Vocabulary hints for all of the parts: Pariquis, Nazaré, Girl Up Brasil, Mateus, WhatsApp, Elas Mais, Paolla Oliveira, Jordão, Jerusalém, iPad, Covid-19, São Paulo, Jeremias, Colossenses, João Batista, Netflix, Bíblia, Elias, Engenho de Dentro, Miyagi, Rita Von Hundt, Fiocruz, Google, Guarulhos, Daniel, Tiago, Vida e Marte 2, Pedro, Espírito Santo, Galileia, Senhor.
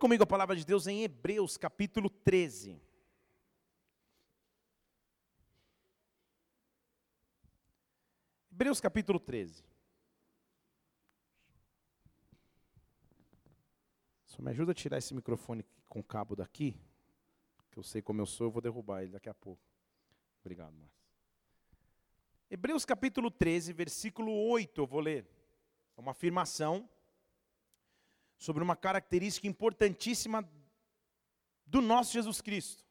comigo a palavra de Deus em Hebreus capítulo 13. Hebreus capítulo 13. Só me ajuda a tirar esse microfone com o cabo daqui, que eu sei como eu sou, eu vou derrubar ele daqui a pouco. Obrigado, Márcio. Hebreus capítulo 13, versículo 8, eu vou ler. É uma afirmação sobre uma característica importantíssima do nosso Jesus Cristo.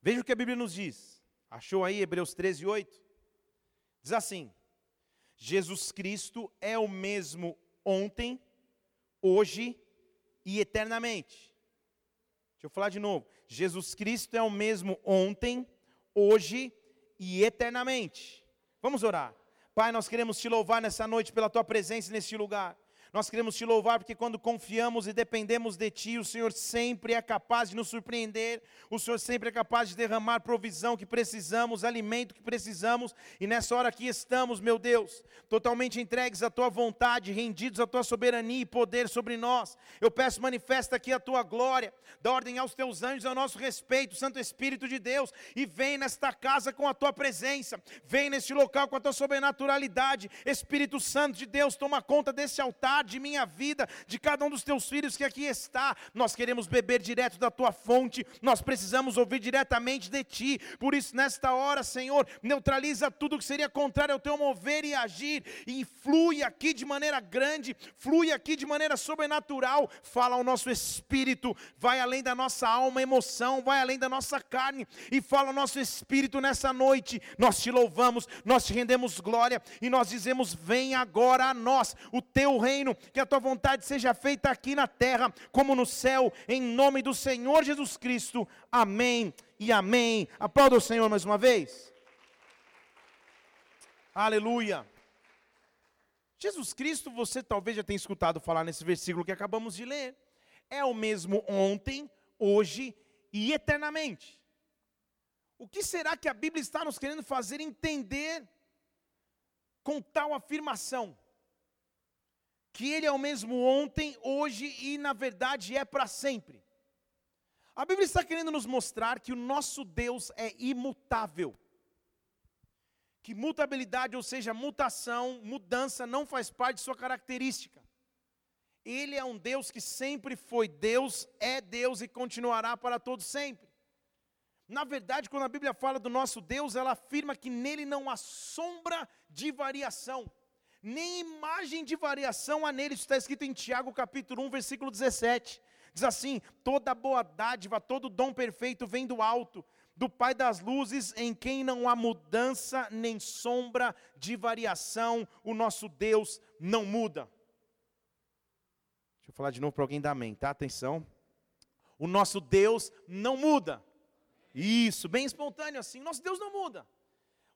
Veja o que a Bíblia nos diz. Achou aí Hebreus 13, 8? Diz assim: Jesus Cristo é o mesmo ontem, hoje e eternamente. Deixa eu falar de novo. Jesus Cristo é o mesmo ontem, hoje e eternamente. Vamos orar. Pai, nós queremos te louvar nessa noite pela tua presença neste lugar. Nós queremos te louvar porque quando confiamos e dependemos de ti, o Senhor sempre é capaz de nos surpreender, o Senhor sempre é capaz de derramar provisão que precisamos, alimento que precisamos, e nessa hora aqui estamos, meu Deus, totalmente entregues à tua vontade, rendidos à tua soberania e poder sobre nós. Eu peço, manifesta aqui a tua glória, dá ordem aos teus anjos, ao nosso respeito, Santo Espírito de Deus, e vem nesta casa com a tua presença, vem neste local com a tua sobrenaturalidade. Espírito Santo de Deus, toma conta desse altar, de minha vida, de cada um dos teus filhos que aqui está. Nós queremos beber direto da tua fonte, nós precisamos ouvir diretamente de ti. Por isso, nesta hora, Senhor, neutraliza tudo que seria contrário ao teu mover e agir, e flui aqui de maneira grande, flui aqui de maneira sobrenatural. Fala ao nosso espírito, vai além da nossa alma, emoção, vai além da nossa carne, e fala ao nosso espírito nessa noite. Nós te louvamos, nós te rendemos glória, e nós dizemos: vem agora a nós o teu reino, que a tua vontade seja feita aqui na terra como no céu, em nome do Senhor Jesus Cristo, amém e amém. Aplauda o Senhor mais uma vez. Aleluia. Jesus Cristo, você talvez já tenha escutado falar nesse versículo que acabamos de ler, é o mesmo ontem, hoje e eternamente. O que será que a Bíblia está nos querendo fazer entender com tal afirmação? Que Ele é o mesmo ontem, hoje e na verdade é para sempre. A Bíblia está querendo nos mostrar que o nosso Deus é imutável. Que mutabilidade, ou seja, mutação, mudança, não faz parte de sua característica. Ele é um Deus que sempre foi Deus, é Deus e continuará para todo sempre. Na verdade, quando a Bíblia fala do nosso Deus, ela afirma que nele não há sombra de variação. Nem imagem de variação há nele. Isso está escrito em Tiago capítulo 1, versículo 17. Diz assim: toda boa dádiva, todo dom perfeito vem do alto, do Pai das luzes, em quem não há mudança nem sombra de variação. O nosso Deus não muda. Deixa eu falar de novo para alguém dar amém, tá? Atenção. O nosso Deus não muda. Isso, bem espontâneo assim. O nosso Deus não muda.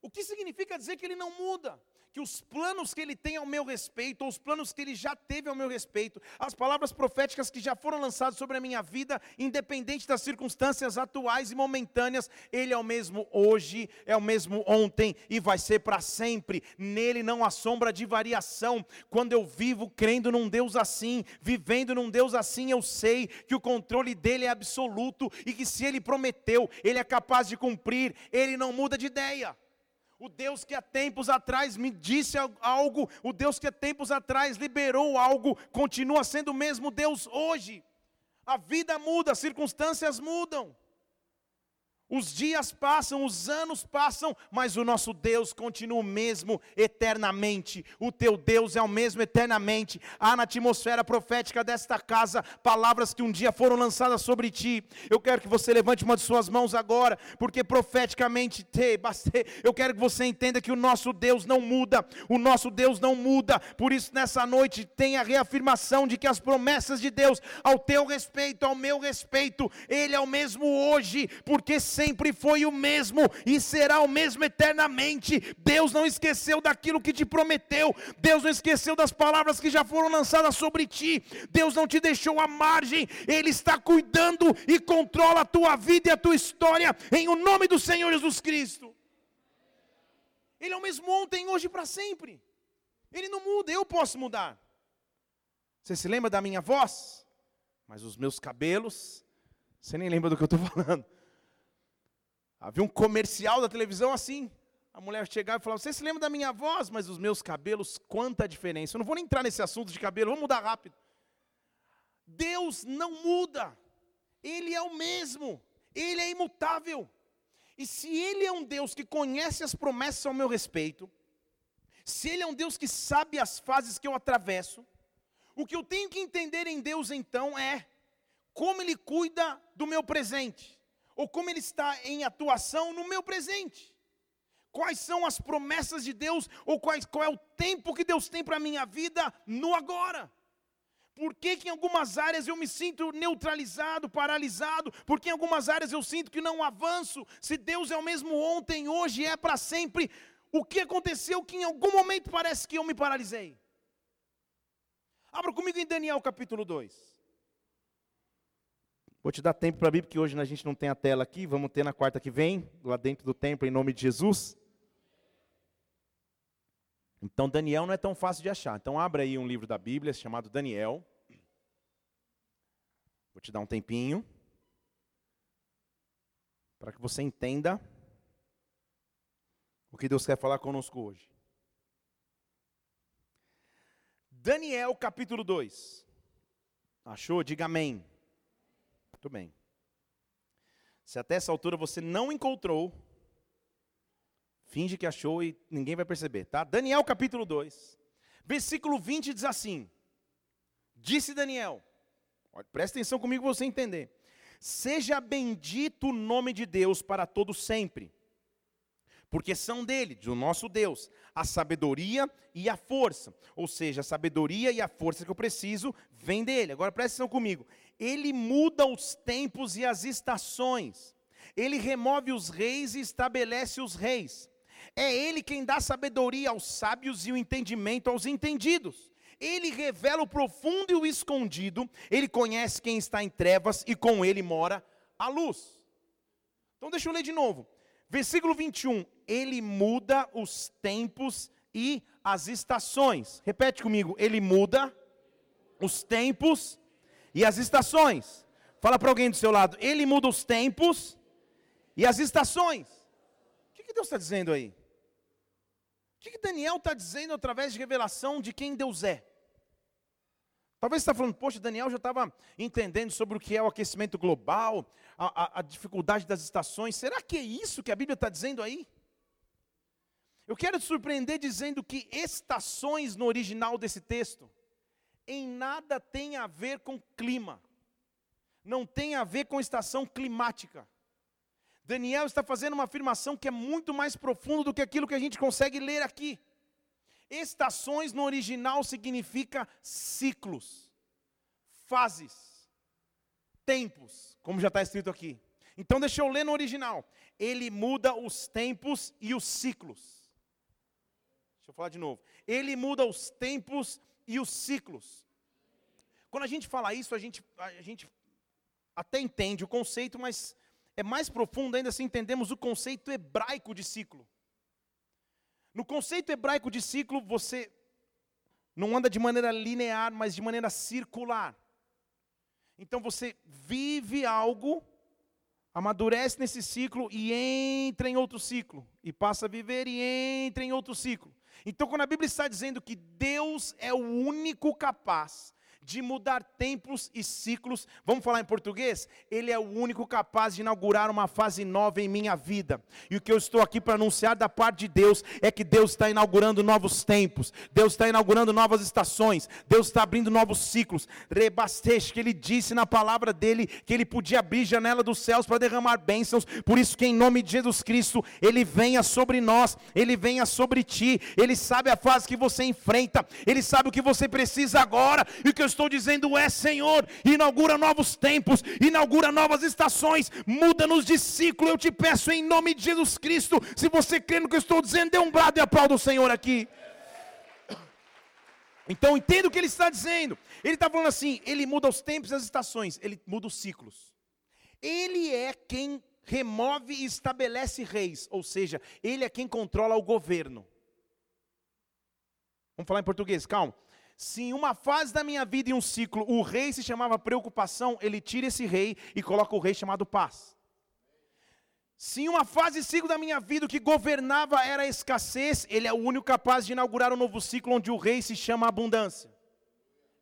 O que significa dizer que Ele não muda? Que os planos que Ele tem ao meu respeito, ou os planos que Ele já teve ao meu respeito, as palavras proféticas que já foram lançadas sobre a minha vida, independente das circunstâncias atuais e momentâneas, Ele é o mesmo hoje, é o mesmo ontem e vai ser para sempre. Nele não há sombra de variação. Quando eu vivo crendo num Deus assim, vivendo num Deus assim, eu sei que o controle dEle é absoluto e que se Ele prometeu, Ele é capaz de cumprir. Ele não muda de ideia. O Deus que há tempos atrás me disse algo, o Deus que há tempos atrás liberou algo, continua sendo o mesmo Deus hoje. A vida muda, as circunstâncias mudam. Os dias passam, os anos passam, mas o nosso Deus continua o mesmo eternamente. O teu Deus é o mesmo eternamente. Há na atmosfera profética desta casa palavras que um dia foram lançadas sobre ti. Eu quero que você levante uma de suas mãos agora, porque profeticamente eu quero que você entenda que o nosso Deus não muda. O nosso Deus não muda. Por isso, nessa noite, tem a reafirmação de que as promessas de Deus ao teu respeito, ao meu respeito, Ele é o mesmo hoje, porque sempre foi o mesmo e será o mesmo eternamente. Deus não esqueceu daquilo que te prometeu. Deus não esqueceu das palavras que já foram lançadas sobre ti. Deus não te deixou à margem. Ele está cuidando e controla a tua vida e a tua história, em o nome do Senhor Jesus Cristo. Ele é o mesmo ontem, hoje e para sempre. Ele não muda, eu posso mudar. Você se lembra da minha voz? mas os meus cabelos, você nem lembra do que eu estou falando. Havia um comercial da televisão assim, a mulher chegava e falava, você se lembra da minha voz, mas os meus cabelos, quanta diferença. Eu não vou nem entrar nesse assunto de cabelo, vamos mudar rápido. Deus não muda, Ele é o mesmo, Ele é imutável. E se Ele é um Deus que conhece as promessas ao meu respeito, se Ele é um Deus que sabe as fases que eu atravesso, o que eu tenho que entender em Deus então é como Ele cuida do meu presente, ou como Ele está em atuação no meu presente. Quais são as promessas de Deus, ou qual é o tempo que Deus tem para a minha vida no agora. Por que que em algumas áreas eu me sinto neutralizado, paralisado? Por que em algumas áreas eu sinto que não avanço? Se Deus é o mesmo ontem, hoje e é para sempre, o que aconteceu que em algum momento parece que eu me paralisei? Abra comigo em Daniel capítulo 2. Vou te dar tempo para abrir, porque hoje a gente não tem a tela aqui, vamos ter na quarta que vem, lá dentro do templo, em nome de Jesus. Então Daniel não é tão fácil de achar, então abra aí um livro da Bíblia chamado Daniel. Vou te dar um tempinho, para que você entenda o que Deus quer falar conosco hoje. Daniel capítulo 2, achou? Diga amém. Muito bem. Se até essa altura você não encontrou, finge que achou e ninguém vai perceber, tá? Daniel capítulo 2, versículo 20 diz assim, disse Daniel, olha, presta atenção comigo para você entender, seja bendito o nome de Deus para todo sempre, porque são dele, do nosso Deus, a sabedoria e a força, ou seja, a sabedoria e a força que eu preciso vem dele. Agora presta atenção comigo, ele muda os tempos e as estações, ele remove os reis e estabelece os reis. É Ele quem dá sabedoria aos sábios e o entendimento aos entendidos. Ele revela o profundo e o escondido. Ele conhece quem está em trevas e com Ele mora a luz. Então deixa eu ler de novo. Versículo 21. Ele muda os tempos e as estações. Repete comigo. Ele muda os tempos e as estações. Fala para alguém do seu lado. Ele muda os tempos e as estações. O que Deus está dizendo aí? O que Daniel está dizendo através de revelação de quem Deus é? Talvez você está falando, poxa, Daniel já estava entendendo sobre o que é o aquecimento global, a dificuldade das estações. Será que é isso que a Bíblia está dizendo aí? Eu quero te surpreender dizendo que estações no original desse texto, em nada tem a ver com clima. Não tem a ver com estação climática. Daniel está fazendo uma afirmação que é muito mais profunda do que aquilo que a gente consegue ler aqui. Estações no original significa ciclos, fases, tempos, como já está escrito aqui. Então deixa eu ler no original. Ele muda os tempos e os ciclos. Deixa eu falar de novo. Ele muda os tempos e os ciclos. Quando a gente fala isso, a gente até entende o conceito, mas é mais profundo ainda se entendemos o conceito hebraico de ciclo. No conceito hebraico de ciclo, você não anda de maneira linear, mas de maneira circular. Então você vive algo, amadurece nesse ciclo e entra em outro ciclo. E passa a viver e entra em outro ciclo. Então quando a Bíblia está dizendo que Deus é o único capaz de mudar tempos e ciclos, vamos falar em português? Ele é o único capaz de inaugurar uma fase nova em minha vida, e o que eu estou aqui para anunciar da parte de Deus, é que Deus está inaugurando novos tempos, Deus está inaugurando novas estações, Deus está abrindo novos ciclos. Rebastez, que Ele disse na palavra dEle, que Ele podia abrir janela dos céus para derramar bênçãos, por isso que em nome de Jesus Cristo, Ele venha sobre nós, Ele venha sobre ti, Ele sabe a fase que você enfrenta, Ele sabe o que você precisa agora, e o que eu estou dizendo é, Senhor, inaugura novos tempos, inaugura novas estações, muda-nos de ciclo, eu te peço em nome de Jesus Cristo. Se você crê no que eu estou dizendo, dê um brado e aplauda o Senhor aqui. Então entenda o que Ele está dizendo. Ele está falando assim, Ele muda os tempos e as estações, Ele muda os ciclos. Ele é quem remove e estabelece reis, ou seja, Ele é quem controla o governo. Vamos falar em português, calma. Se em uma fase da minha vida, em um ciclo, o rei se chamava preocupação, ele tira esse rei e coloca o rei chamado paz. Se em uma fase e ciclo da minha vida o que governava era a escassez, ele é o único capaz de inaugurar um novo ciclo onde o rei se chama abundância.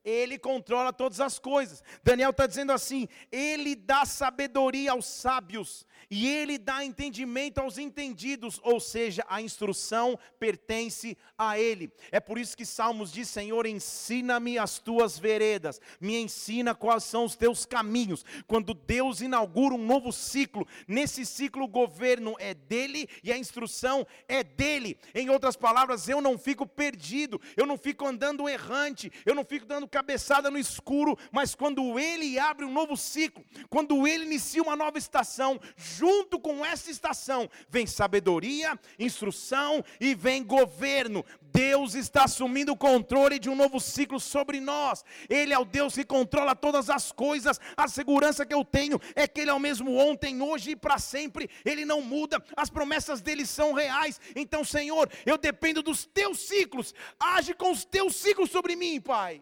Ele controla todas as coisas. Daniel está dizendo assim: ele dá sabedoria aos sábios e ele dá entendimento aos entendidos, ou seja, a instrução pertence a ele. É por isso que Salmos diz: Senhor, ensina-me as tuas veredas, me ensina quais são os teus caminhos. Quando Deus inaugura um novo ciclo, nesse ciclo o governo é dele e a instrução é dele. Em outras palavras, eu não fico perdido, eu não fico andando errante, eu não fico dando cabeçada no escuro, mas quando ele abre um novo ciclo, quando ele inicia uma nova estação, junto com essa estação vem sabedoria, instrução e vem governo. Deus está assumindo o controle de um novo ciclo sobre nós. Ele é o Deus que controla todas as coisas. A segurança que eu tenho é que ele é o mesmo ontem, hoje e para sempre. Ele não muda, as promessas dele são reais. Então, Senhor, eu dependo dos teus ciclos. Age com os teus ciclos sobre mim, Pai.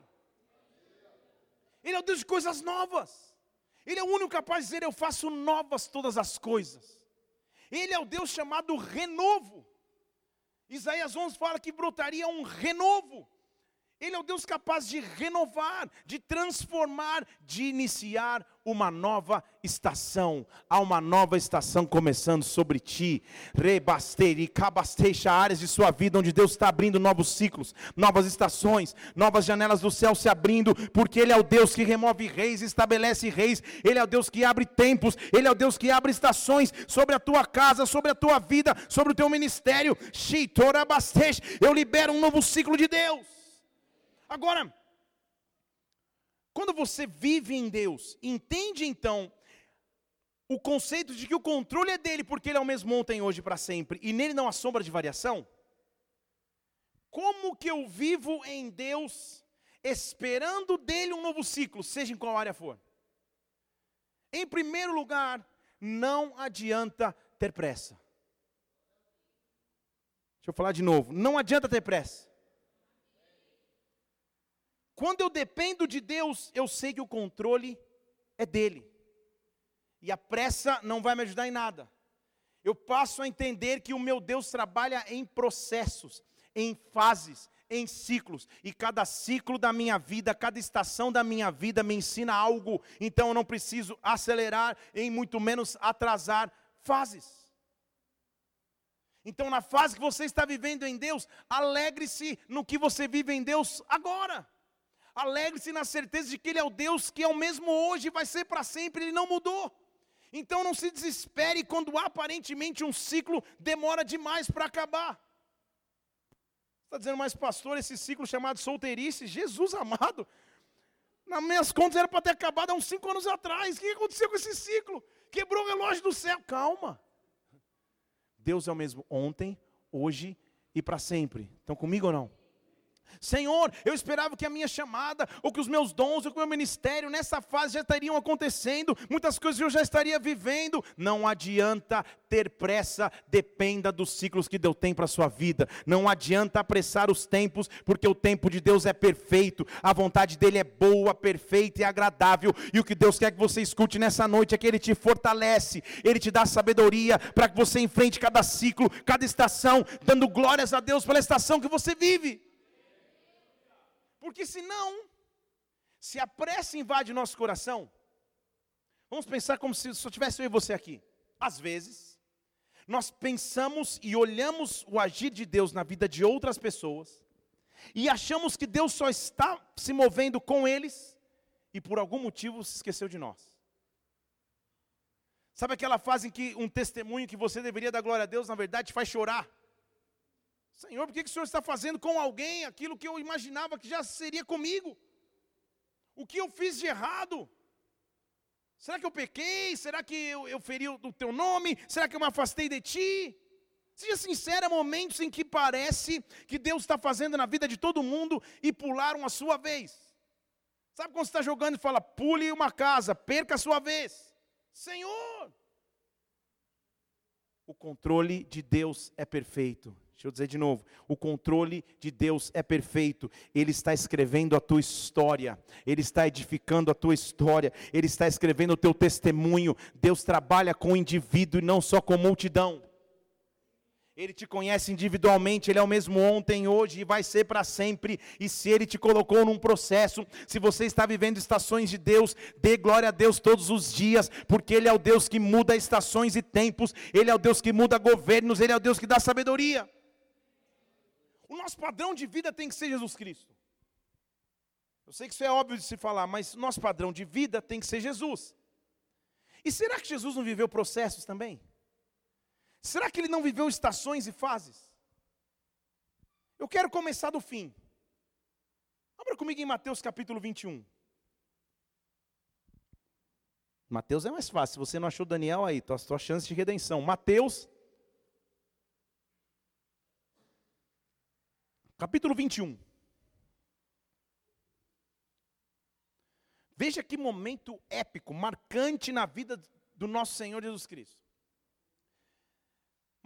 Ele é o Deus de coisas novas. Ele é o único capaz de dizer: eu faço novas todas as coisas. Ele é o Deus chamado renovo. Isaías 11 fala que brotaria um renovo. Ele é o Deus capaz de renovar, de transformar, de iniciar uma nova estação. Há uma nova estação começando sobre ti. Rebasteira e cabasteixa áreas de sua vida onde Deus está abrindo novos ciclos, novas estações, novas janelas do céu se abrindo, porque ele é o Deus que remove reis, estabelece reis. Ele é o Deus que abre tempos, ele é o Deus que abre estações sobre a tua casa, sobre a tua vida, sobre o teu ministério. Eu libero um novo ciclo de Deus. Agora, quando você vive em Deus, entende então o conceito de que o controle é dele, porque ele é o mesmo ontem, hoje e para sempre, e nele não há sombra de variação? Como que eu vivo em Deus, esperando dele um novo ciclo, seja em qual área for? Em primeiro lugar, não adianta ter pressa. Deixa eu falar de novo, não adianta ter pressa. Quando eu dependo de Deus, eu sei que o controle é dele. E a pressa não vai me ajudar em nada. Eu passo a entender que o meu Deus trabalha em processos, em fases, em ciclos. E cada ciclo da minha vida, cada estação da minha vida me ensina algo. Então eu não preciso acelerar e muito menos atrasar fases. Então na fase que você está vivendo em Deus, alegre-se no que você vive em Deus agora. Alegre-se na certeza de que ele é o Deus que é o mesmo hoje, vai ser para sempre, ele não mudou. Então não se desespere quando aparentemente um ciclo demora demais para acabar. Você está dizendo: mas pastor, esse ciclo chamado solteirice, Jesus amado, nas minhas contas era para ter acabado há uns 5 anos atrás. O que aconteceu com esse ciclo? Quebrou o relógio do céu. Calma. Deus é o mesmo ontem, hoje e para sempre. Estão comigo ou não? Senhor, eu esperava que a minha chamada, ou que os meus dons, ou que o meu ministério nessa fase já estariam acontecendo, muitas coisas eu já estaria vivendo. Não adianta ter pressa, dependa dos ciclos que Deus tem para a sua vida. Não adianta apressar os tempos, porque o tempo de Deus é perfeito, a vontade dele é boa, perfeita e agradável. E o que Deus quer que você escute nessa noite é que ele te fortalece, ele te dá sabedoria para que você enfrente cada ciclo, cada estação, dando glórias a Deus pela estação que você vive. Porque senão, se a pressa invade nosso coração, vamos pensar como se só tivesse eu e você aqui. Às vezes, nós pensamos e olhamos o agir de Deus na vida de outras pessoas, e achamos que Deus só está se movendo com eles, e por algum motivo se esqueceu de nós. Sabe aquela fase em que um testemunho que você deveria dar glória a Deus, na verdade, te faz chorar? Senhor, por que o Senhor está fazendo com alguém aquilo que eu imaginava que já seria comigo? O que eu fiz de errado? Será que eu pequei? Será que eu feri o teu nome? Será que eu me afastei de ti? Seja sincero, há momentos em que parece que Deus está fazendo na vida de todo mundo e pularam a sua vez. Sabe quando você está jogando e fala: pule uma casa, perca a sua vez. Senhor, o controle de Deus é perfeito. Deixa eu dizer de novo, o controle de Deus é perfeito, Ele está escrevendo a tua história, Ele está edificando a tua história, Ele está escrevendo o teu testemunho. Deus trabalha com o indivíduo e não só com a multidão. Ele te conhece individualmente, Ele é o mesmo ontem, hoje e vai ser para sempre. E se Ele te colocou num processo, se você está vivendo estações de Deus, dê glória a Deus todos os dias, porque Ele é o Deus que muda estações e tempos, Ele é o Deus que muda governos, Ele é o Deus que dá sabedoria. O nosso padrão de vida tem que ser Jesus Cristo. Eu sei que isso é óbvio de se falar, mas o nosso padrão de vida tem que ser Jesus. E será que Jesus não viveu processos também? Será que ele não viveu estações e fases? Eu quero começar do fim. Abra comigo em Mateus capítulo 21. Mateus é mais fácil, se você não achou Daniel aí, a sua chance de redenção. Mateus, capítulo 21. Veja que momento épico, marcante na vida do nosso Senhor Jesus Cristo.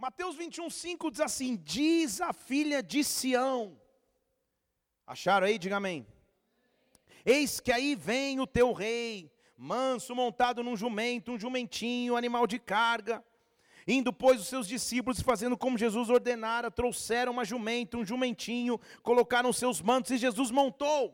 Mateus 21, 5 diz assim: diz a filha de Sião. Acharam aí? Diga amém. Eis que aí vem o teu rei, manso, montado num jumento, um jumentinho, animal de carga. Indo, pois, os seus discípulos, fazendo como Jesus ordenara, trouxeram uma jumenta, um jumentinho, colocaram seus mantos e Jesus montou.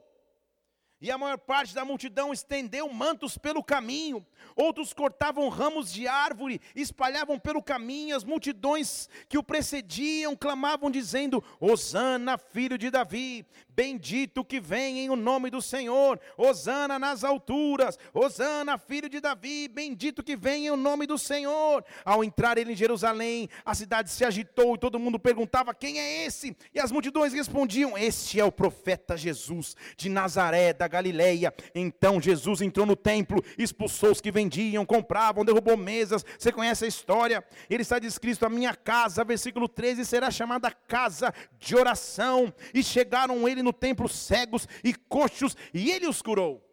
E a maior parte da multidão estendeu mantos pelo caminho, outros cortavam ramos de árvore, espalhavam pelo caminho, as multidões que o precediam clamavam dizendo: Hosana, filho de Davi, bendito que vem em o nome do Senhor, Hosana nas alturas, Hosana, filho de Davi, bendito que vem em o nome do Senhor. Ao entrar ele em Jerusalém, a cidade se agitou e todo mundo perguntava: quem é esse? E as multidões respondiam: este é o profeta Jesus de Nazaré da Galileia. Então Jesus entrou no templo, expulsou os que vendiam, compravam, derrubou mesas. Você conhece a história? Ele está descrito: a minha casa, versículo 13, será chamada casa de oração. E chegaram ele no templo cegos e coxos, e ele os curou.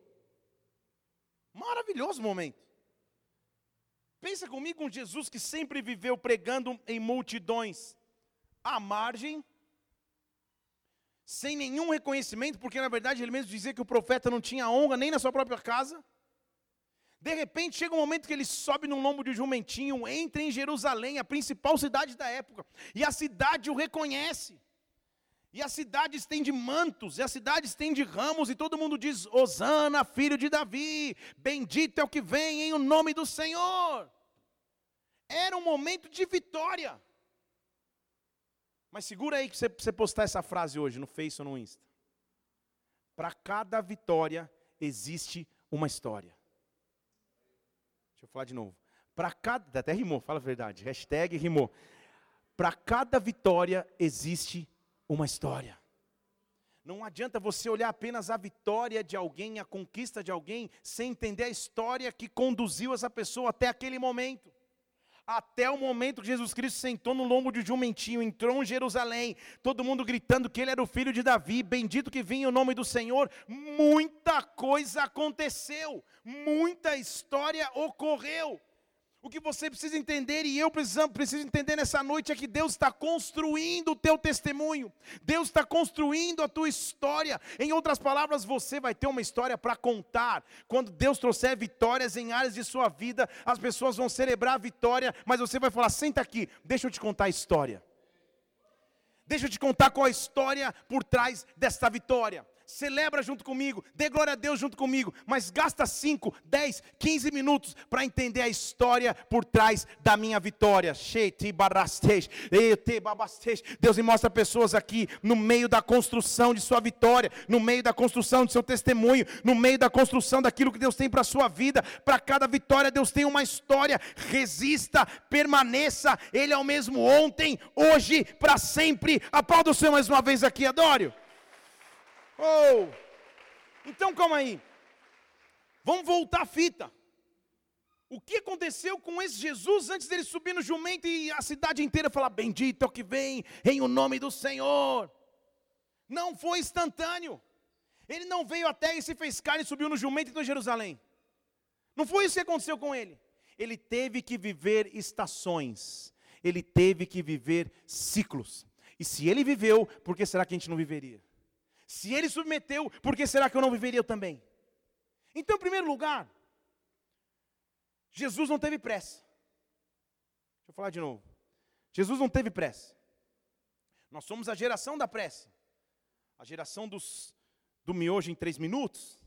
Maravilhoso momento. Pensa comigo, um Jesus que sempre viveu pregando em multidões, à margem, sem nenhum reconhecimento, porque na verdade ele mesmo dizia que o profeta não tinha honra nem na sua própria casa. De repente chega um momento que ele sobe num lombo de jumentinho, entra em Jerusalém, a principal cidade da época, e a cidade o reconhece, e a cidade estende mantos, e a cidade estende ramos, e todo mundo diz: Hosana, filho de Davi, bendito é o que vem em o nome do Senhor. Era um momento de vitória. Mas segura aí que você postar essa frase hoje no Face ou no Insta. Para cada vitória existe uma história. Deixa eu falar de novo. Para cada, até rimou, fala a verdade. Hashtag rimou. Para cada vitória existe uma história. Não adianta você olhar apenas a vitória de alguém, a conquista de alguém, sem entender a história que conduziu essa pessoa até aquele momento. Até o momento que Jesus Cristo sentou no lombo de jumentinho, entrou em Jerusalém, todo mundo gritando que ele era o filho de Davi, bendito que vinha o nome do Senhor. Muita coisa aconteceu, muita história ocorreu. O que você precisa entender e eu preciso entender nessa noite é que Deus está construindo o teu testemunho. Deus está construindo a tua história. Em outras palavras, você vai ter uma história para contar. Quando Deus trouxer vitórias em áreas de sua vida, as pessoas vão celebrar a vitória, mas você vai falar: senta aqui, deixa eu te contar a história. Deixa eu te contar qual é a história por trás desta vitória. Celebra junto comigo, dê glória a Deus junto comigo, mas gasta 5, 10, 15 minutos para entender a história por trás da minha vitória. Deus me mostra pessoas aqui no meio da construção de sua vitória, no meio da construção de seu testemunho, no meio da construção daquilo que Deus tem para a sua vida. Para cada vitória Deus tem uma história. Resista, permaneça, Ele é o mesmo ontem, hoje, para sempre. Aplauda o Senhor mais uma vez aqui, adore-o. Oh. Então calma aí, vamos voltar a fita. O que aconteceu com esse Jesus antes dele subir no jumento e a cidade inteira falar: bendito é o que vem em o nome do Senhor? Não foi instantâneo. Ele não veio até e se fez carne e subiu no jumento e entrou em Jerusalém. Não foi isso que aconteceu com ele. Ele teve que viver estações, ele teve que viver ciclos. E se ele viveu, por que será que a gente não viveria? Se ele submeteu, por que será que eu não viveria também? Então, em primeiro lugar, Jesus não teve pressa. Deixa eu falar de novo. Jesus não teve pressa. Nós somos a geração da pressa. A geração do miojo em 3 minutos.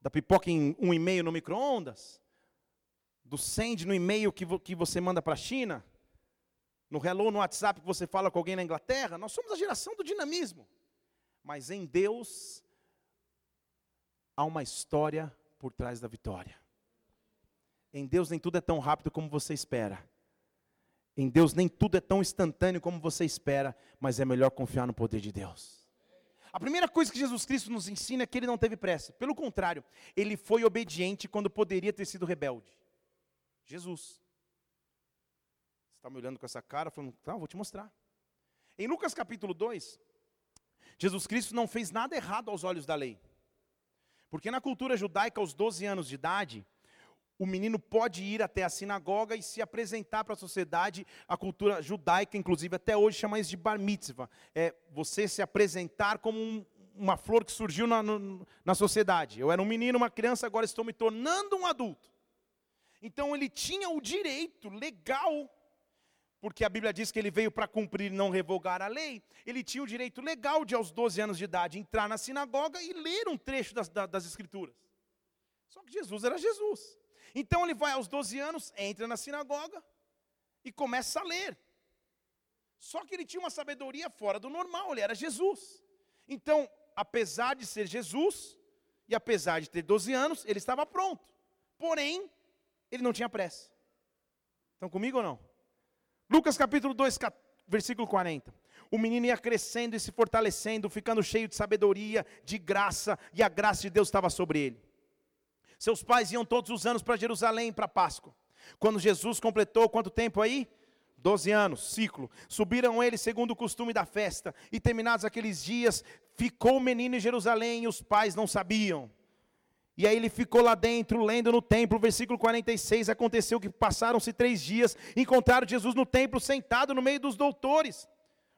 Da pipoca em 1,5 no micro-ondas. Do send no e-mail que você manda para a China. No hello, no WhatsApp que você fala com alguém na Inglaterra. Nós somos a geração do dinamismo. Mas em Deus, há uma história por trás da vitória. Em Deus nem tudo é tão rápido como você espera. Em Deus nem tudo é tão instantâneo como você espera, mas é melhor confiar no poder de Deus. A primeira coisa que Jesus Cristo nos ensina é que ele não teve pressa. Pelo contrário, ele foi obediente quando poderia ter sido rebelde. Jesus. Você está me olhando com essa cara, falando, tá, vou te mostrar. Em Lucas capítulo 2, Jesus Cristo não fez nada errado aos olhos da lei. Porque na cultura judaica, aos 12 anos de idade, o menino pode ir até a sinagoga e se apresentar para a sociedade. A cultura judaica, inclusive, até hoje chama isso de bar mitzvah. É você se apresentar como uma flor que surgiu na sociedade. Eu era um menino, uma criança, agora estou me tornando um adulto. Então ele tinha o direito legal, porque a Bíblia diz que ele veio para cumprir e não revogar a lei. Ele tinha o direito legal de, aos 12 anos de idade, entrar na sinagoga e ler um trecho das Escrituras. Só que Jesus era Jesus. Então ele vai aos 12 anos, entra na sinagoga e começa a ler. Só que ele tinha uma sabedoria fora do normal, ele era Jesus. Então, apesar de ser Jesus, e apesar de ter 12 anos, ele estava pronto. Porém, ele não tinha pressa. Estão comigo ou não? Lucas capítulo 2, versículo 40. O menino ia crescendo e se fortalecendo, ficando cheio de sabedoria, de graça, e a graça de Deus estava sobre ele. Seus pais iam todos os anos para Jerusalém, para a Páscoa. Quando Jesus completou, quanto tempo aí? 12 anos, ciclo. Subiram eles segundo o costume da festa. E terminados aqueles dias, ficou o menino em Jerusalém e os pais não sabiam. E aí ele ficou lá dentro, lendo no templo, versículo 46. Aconteceu que passaram-se 3 dias, encontraram Jesus no templo, sentado no meio dos doutores,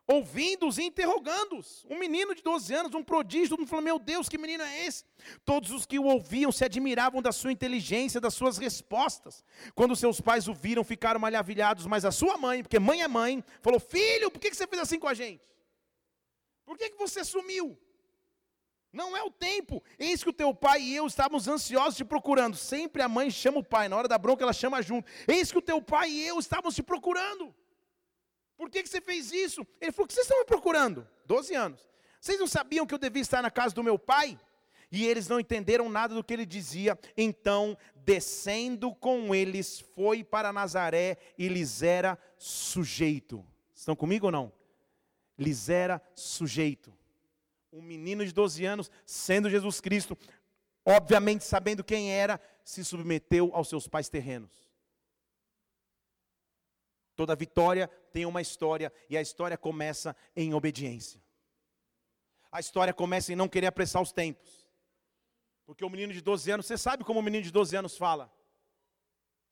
ouvindo-os e interrogando-os. Um menino de 12 anos, um prodígio, todo mundo falou, meu Deus, que menino é esse? Todos os que o ouviam se admiravam da sua inteligência, das suas respostas. Quando seus pais o viram, ficaram maravilhados, mas a sua mãe, porque mãe é mãe, falou, filho, por que você fez assim com a gente? Por que você sumiu? Não é o tempo. Eis que o teu pai e eu estávamos ansiosos te procurando. Sempre a mãe chama o pai, na hora da bronca ela chama junto. Eis que o teu pai e eu estávamos te procurando. Por que você fez isso? Ele falou, o que vocês estão me procurando? 12 anos. Vocês não sabiam que eu devia estar na casa do meu pai? E eles não entenderam nada do que ele dizia. Então, descendo com eles, foi para Nazaré e lhes era sujeito. Estão comigo ou não? Lhes era sujeito. Um menino de 12 anos, sendo Jesus Cristo, obviamente sabendo quem era, se submeteu aos seus pais terrenos. Toda vitória tem uma história, e a história começa em obediência. A história começa em não querer apressar os tempos. Porque o menino de 12 anos, você sabe como o menino de 12 anos fala.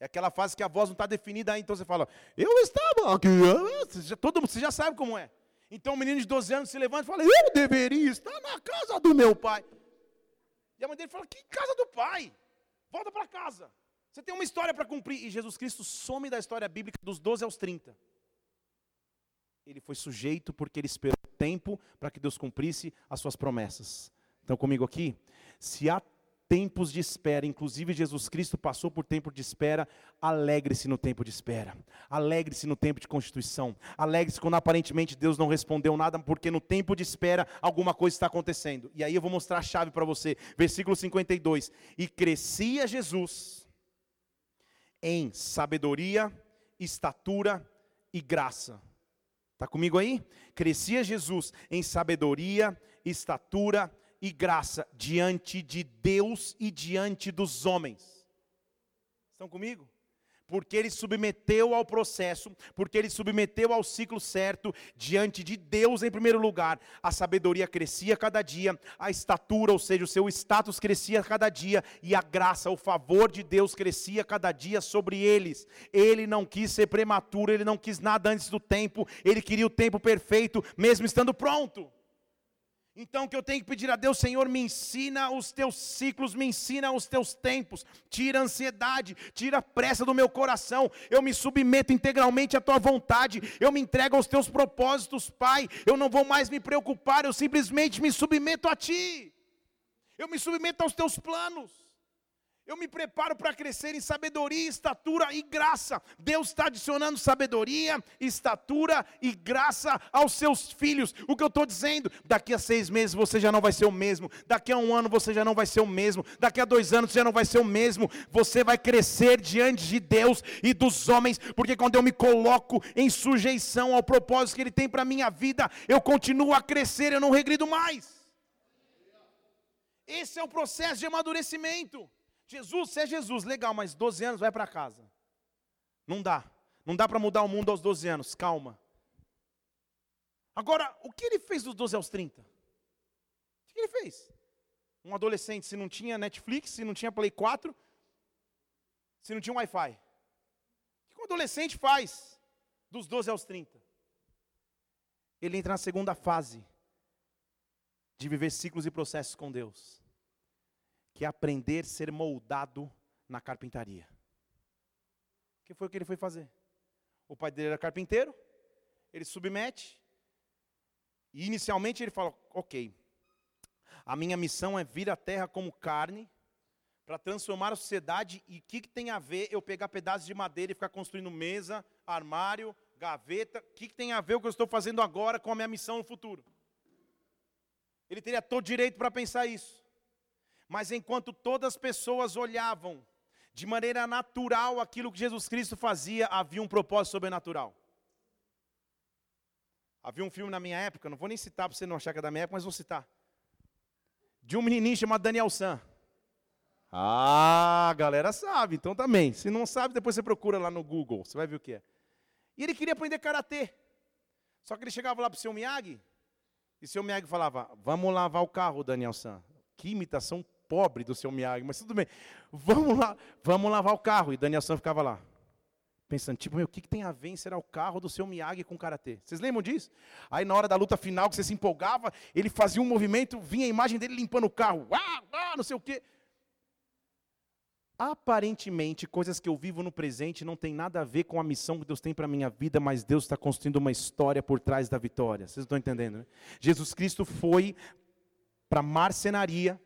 É aquela fase que a voz não está definida ainda, então você fala, eu estava aqui, você já sabe como é. Então o menino de 12 anos se levanta e fala, eu deveria estar na casa do meu pai. E a mãe dele fala, que casa do pai? Volta para casa. Você tem uma história para cumprir. E Jesus Cristo some da história bíblica dos 12 aos 30. Ele foi sujeito porque ele esperou tempo para que Deus cumprisse as suas promessas. Então comigo aqui, se há tempos de espera, inclusive Jesus Cristo passou por tempo de espera, alegre-se no tempo de espera, alegre-se no tempo de constituição, alegre-se quando aparentemente Deus não respondeu nada, porque no tempo de espera alguma coisa está acontecendo. E aí eu vou mostrar a chave para você, versículo 52, e crescia Jesus em sabedoria, estatura e graça. Está comigo aí? Crescia Jesus em sabedoria, estatura e graça, diante de Deus e diante dos homens. Estão comigo? porque ele submeteu ao processo, porque ele submeteu ao ciclo certo, diante de Deus em primeiro lugar, a sabedoria crescia cada dia, a estatura, ou seja, o seu status crescia cada dia, e a graça, o favor de Deus crescia cada dia sobre eles. Ele não quis ser prematuro, ele não quis nada antes do tempo, ele queria o tempo perfeito, mesmo estando pronto. Então o que eu tenho que pedir a Deus: Senhor, me ensina os teus ciclos, me ensina os teus tempos, tira a ansiedade, tira a pressa do meu coração, eu me submeto integralmente à tua vontade, eu me entrego aos teus propósitos, Pai, eu não vou mais me preocupar, eu simplesmente me submeto a ti, eu me submeto aos teus planos, eu me preparo para crescer em sabedoria, estatura e graça. Deus está adicionando sabedoria, estatura e graça aos seus filhos. O que eu estou dizendo? Daqui a 6 meses você já não vai ser o mesmo. Daqui a 1 ano você já não vai ser o mesmo. Daqui a 2 anos você já não vai ser o mesmo. Você vai crescer diante de Deus e dos homens. Porque quando eu me coloco em sujeição ao propósito que Ele tem para a minha vida, eu continuo a crescer, eu não regrido mais. Esse é o processo de amadurecimento. Jesus, você é Jesus, legal, mas 12 anos vai para casa. Não dá para mudar o mundo aos 12 anos, calma. Agora, o que ele fez dos 12 aos 30? O que ele fez? Um adolescente, se não tinha Netflix, se não tinha Play 4, se não tinha Wi-Fi. O que um adolescente faz dos 12 aos 30? Ele entra na segunda fase de viver ciclos e processos com Deus, que é aprender a ser moldado na carpintaria. Que foi o que ele foi fazer? O pai dele era carpinteiro, ele submete, e inicialmente ele fala: ok, a minha missão é vir à terra como carne, para transformar a sociedade, e o que tem a ver eu pegar pedaços de madeira e ficar construindo mesa, armário, gaveta? O que tem a ver o que eu estou fazendo agora com a minha missão no futuro? Ele teria todo direito para pensar isso. Mas enquanto todas as pessoas olhavam de maneira natural aquilo que Jesus Cristo fazia, havia um propósito sobrenatural. Havia um filme na minha época, não vou nem citar para você não achar que é da minha época, mas vou citar. De um menininho chamado Daniel San. Ah, a galera sabe, então também. Se não sabe, depois você procura lá no Google, você vai ver o que é. E ele queria aprender karatê. Só que ele chegava lá para o seu Miyagi, e o seu Miyagi falava: vamos lavar o carro, Daniel San. Que imitação pobre do seu Miyagi, mas tudo bem. Vamos lá, vamos lavar o carro. E Daniel San ficava lá, pensando, tipo, o que tem a ver em será o carro do seu Miyagi com karatê? Vocês lembram disso? Aí na hora da luta final, que você se empolgava, ele fazia um movimento, vinha a imagem dele limpando o carro. Não sei o quê. Aparentemente, coisas que eu vivo no presente não tem nada a ver com a missão que Deus tem para a minha vida, mas Deus está construindo uma história por trás da vitória. Vocês não estão entendendo, né? Jesus Cristo foi para marcenaria,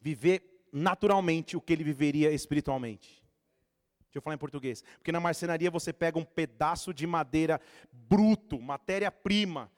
viver naturalmente o que ele viveria espiritualmente. Deixa eu falar em português. Porque na marcenaria você pega um pedaço de madeira bruto, matéria-prima,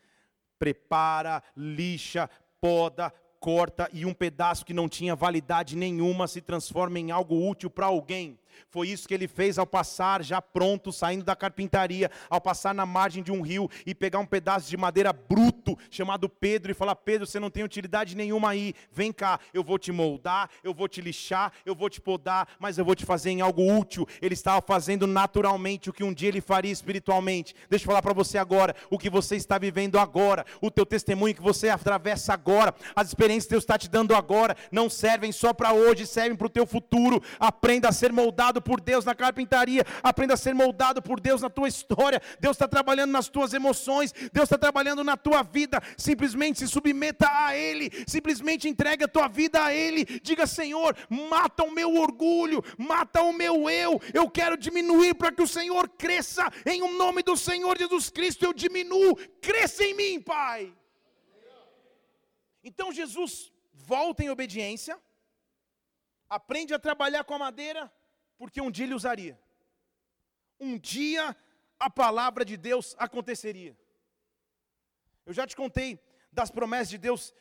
prepara, lixa, poda, corta, e um pedaço que não tinha validade nenhuma se transforma em algo útil para alguém. Foi isso que ele fez ao passar, já pronto, saindo da carpintaria, ao passar na margem de um rio e pegar um pedaço de madeira bruto, chamado Pedro, e falar: Pedro, você não tem utilidade nenhuma aí, vem cá, eu vou te moldar, eu vou te lixar, eu vou te podar, mas eu vou te fazer em algo útil. Ele estava fazendo naturalmente o que um dia ele faria espiritualmente. Deixa eu falar para você agora, o que você está vivendo agora, o teu testemunho que você atravessa agora, as experiências que Deus está te dando agora, não servem só para hoje, servem para o teu futuro. Aprenda a ser moldado por Deus na carpintaria, aprenda a ser moldado por Deus na tua história. Deus está trabalhando nas tuas emoções, Deus está trabalhando na tua vida. Simplesmente se submeta a Ele, simplesmente entrega a tua vida a Ele. Diga: Senhor, mata o meu orgulho, mata o meu eu quero diminuir para que o Senhor cresça. Em o nome do Senhor Jesus Cristo eu diminuo, cresça em mim, Pai. Então Jesus volta em obediência, aprende a trabalhar com a madeira, porque um dia ele usaria. Um dia a palavra de Deus aconteceria. Eu já te contei das promessas de Deus,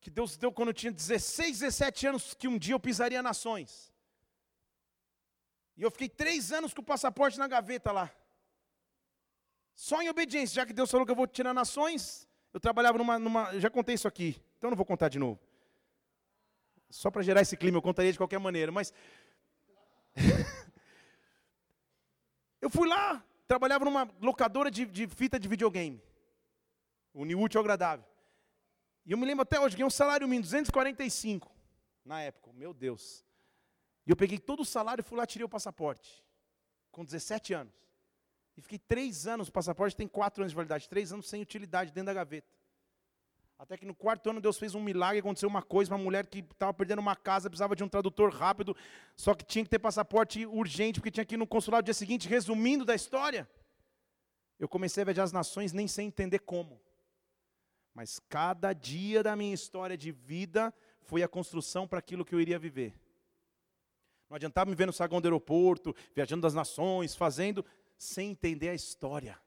que Deus deu quando eu tinha 16, 17 anos, que um dia eu pisaria nações. E eu fiquei 3 anos com o passaporte na gaveta lá. Só em obediência, já que Deus falou que eu vou tirar nações. Eu trabalhava numa já contei isso aqui, então não vou contar de novo. Só para gerar esse clima, eu contaria de qualquer maneira, mas Eu fui lá, trabalhava numa locadora de fita de videogame. Unir útil ao agradável. E eu me lembro até hoje, ganhei um salário mínimo, 245 na época. Meu Deus. E eu peguei todo o salário e fui lá, tirei o passaporte. Com 17 anos. E fiquei 3 anos, o passaporte tem 4 anos de validade, 3 anos sem utilidade dentro da gaveta. Até que no 4º ano Deus fez um milagre, aconteceu uma coisa, uma mulher que estava perdendo uma casa, precisava de um tradutor rápido, só que tinha que ter passaporte urgente, porque tinha que ir no consulado no dia seguinte. Resumindo da história, eu comecei a viajar as nações, nem sem entender como. Mas cada dia da minha história de vida foi a construção para aquilo que eu iria viver. Não adiantava me ver no saguão do aeroporto, viajando das nações, fazendo, sem entender a história.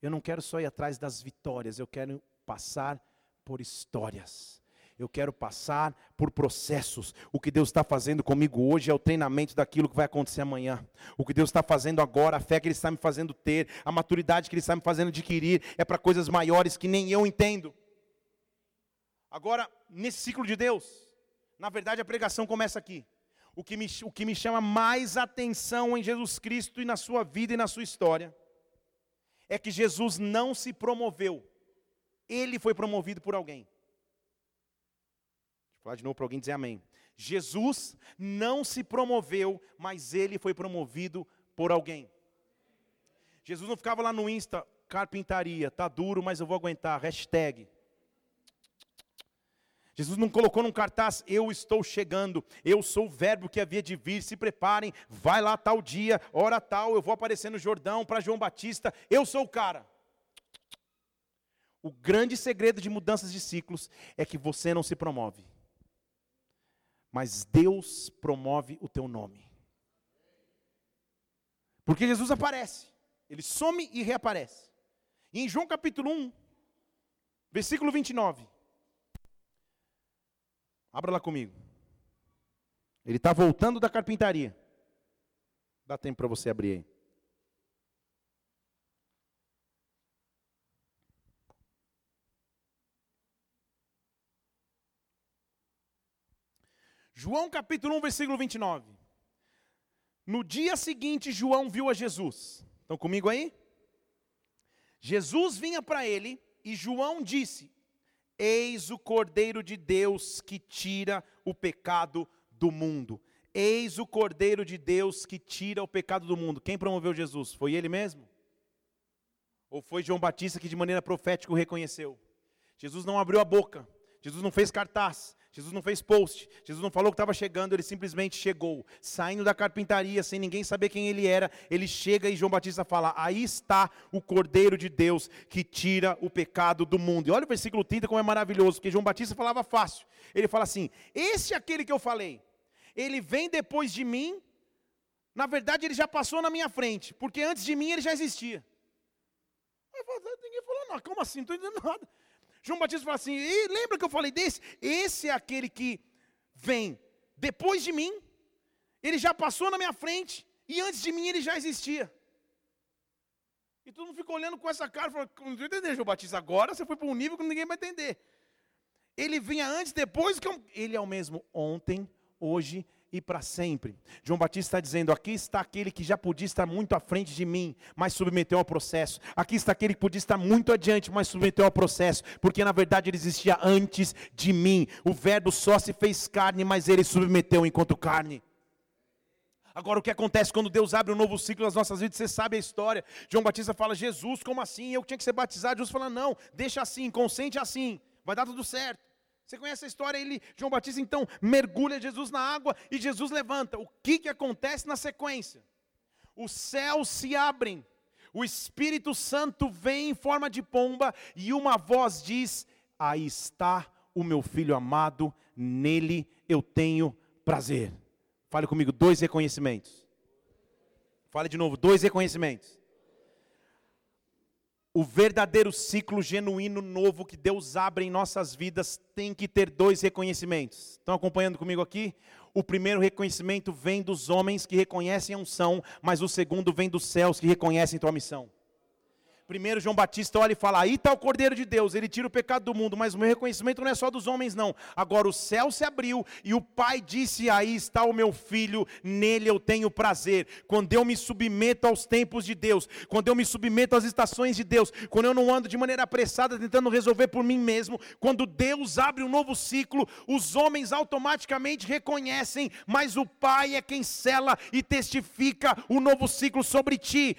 Eu não quero só ir atrás das vitórias, eu quero passar por histórias. Eu quero passar por processos. O que Deus está fazendo comigo hoje é o treinamento daquilo que vai acontecer amanhã. O que Deus está fazendo agora, a fé que Ele está me fazendo ter, a maturidade que Ele está me fazendo adquirir, é para coisas maiores que nem eu entendo. Agora, nesse ciclo de Deus, na verdade a pregação começa aqui. O que me chama mais atenção em Jesus Cristo e na sua vida e na sua história, é que Jesus não se promoveu. Ele foi promovido por alguém. Falar de novo para alguém dizer amém. Jesus não se promoveu, mas Ele foi promovido por alguém. Jesus não ficava lá no Insta, carpintaria, tá duro, mas eu vou aguentar, hashtag. Jesus não colocou num cartaz, eu estou chegando, eu sou o verbo que havia de vir, se preparem, vai lá tal dia, hora tal, eu vou aparecer no Jordão para João Batista, eu sou o cara. O grande segredo de mudanças de ciclos é que você não se promove. Mas Deus promove o teu nome. Porque Jesus aparece. Ele some e reaparece. E em João capítulo 1, versículo 29. Abra lá comigo. Ele está voltando da carpintaria. Dá tempo para você abrir aí. João capítulo 1, versículo 29. No dia seguinte, João viu a Jesus. Estão comigo aí? Jesus vinha para ele e João disse: eis o Cordeiro de Deus que tira o pecado do mundo. Eis o Cordeiro de Deus que tira o pecado do mundo. Quem promoveu Jesus? Foi ele mesmo? Ou foi João Batista que de maneira profética o reconheceu? Jesus não abriu a boca. Jesus não fez cartaz. Jesus não fez post, Jesus não falou que estava chegando, Ele simplesmente chegou, saindo da carpintaria, sem ninguém saber quem Ele era, Ele chega e João Batista fala: aí está o Cordeiro de Deus que tira o pecado do mundo. E olha o versículo 30 como é maravilhoso, porque João Batista falava fácil, ele fala assim: esse é aquele que eu falei, ele vem depois de mim, na verdade ele já passou na minha frente, porque antes de mim ele já existia. Aí ninguém falou nada, como assim, não estou entendendo nada. João Batista fala assim: lembra que eu falei desse? Esse é aquele que vem depois de mim, ele já passou na minha frente, e antes de mim ele já existia. E todo mundo ficou olhando com essa cara, falando: não estou entendendo, João Batista, agora você foi para um nível que ninguém vai entender. Ele vinha antes, depois, ele é o mesmo ontem, hoje e para sempre. João Batista está dizendo: aqui está aquele que já podia estar muito à frente de mim, mas submeteu ao processo. Aqui está aquele que podia estar muito adiante, mas submeteu ao processo, porque na verdade ele existia antes de mim. O verbo só se fez carne, mas ele submeteu enquanto carne. Agora, o que acontece quando Deus abre um novo ciclo nas nossas vidas? Você sabe a história. João Batista fala: Jesus, como assim? Eu tinha que ser batizado. Jesus fala: não, deixa assim, consente assim, vai dar tudo certo. Você conhece a história? João Batista então mergulha Jesus na água e Jesus levanta. O que acontece na sequência? Os céus se abrem, o Espírito Santo vem em forma de pomba e uma voz diz: aí está o meu filho amado, nele eu tenho prazer. Fale comigo, 2 reconhecimentos. Fale de novo, 2 reconhecimentos. O verdadeiro ciclo genuíno novo que Deus abre em nossas vidas tem que ter 2 reconhecimentos. Estão acompanhando comigo aqui? O primeiro reconhecimento vem dos homens que reconhecem a unção, mas o segundo vem dos céus que reconhecem tua missão. Primeiro João Batista olha e fala, aí está o Cordeiro de Deus, ele tira o pecado do mundo, mas o meu reconhecimento não é só dos homens não. Agora o céu se abriu e o Pai disse, aí está o meu filho, nele eu tenho prazer. Quando eu me submeto aos tempos de Deus, quando eu me submeto às estações de Deus, quando eu não ando de maneira apressada tentando resolver por mim mesmo, quando Deus abre um novo ciclo, os homens automaticamente reconhecem, mas o Pai é quem sela e testifica o novo ciclo sobre ti.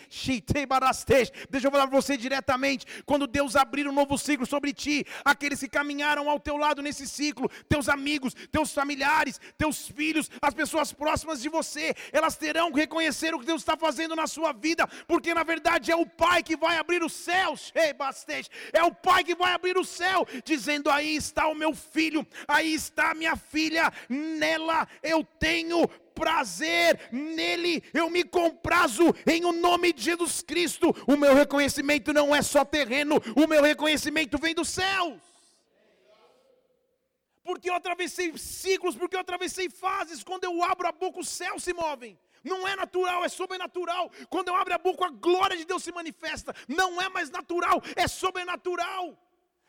Deixa eu falar para você diretamente, quando Deus abrir um novo ciclo sobre ti, aqueles que caminharam ao teu lado nesse ciclo, teus amigos, teus familiares, teus filhos, as pessoas próximas de você, elas terão que reconhecer o que Deus está fazendo na sua vida, porque na verdade é o Pai que vai abrir os céus, é o Pai que vai abrir o céu, dizendo, aí está o meu filho, aí está a minha filha, nela eu tenho prazer, nele eu me comprazo, em o nome de Jesus Cristo. O meu reconhecimento não é só terreno, o meu reconhecimento vem dos céus. Porque eu atravessei ciclos, porque eu atravessei fases, quando eu abro a boca os céus se movem. Não é natural, é sobrenatural. Quando eu abro a boca a glória de Deus se manifesta. Não é mais natural, é sobrenatural.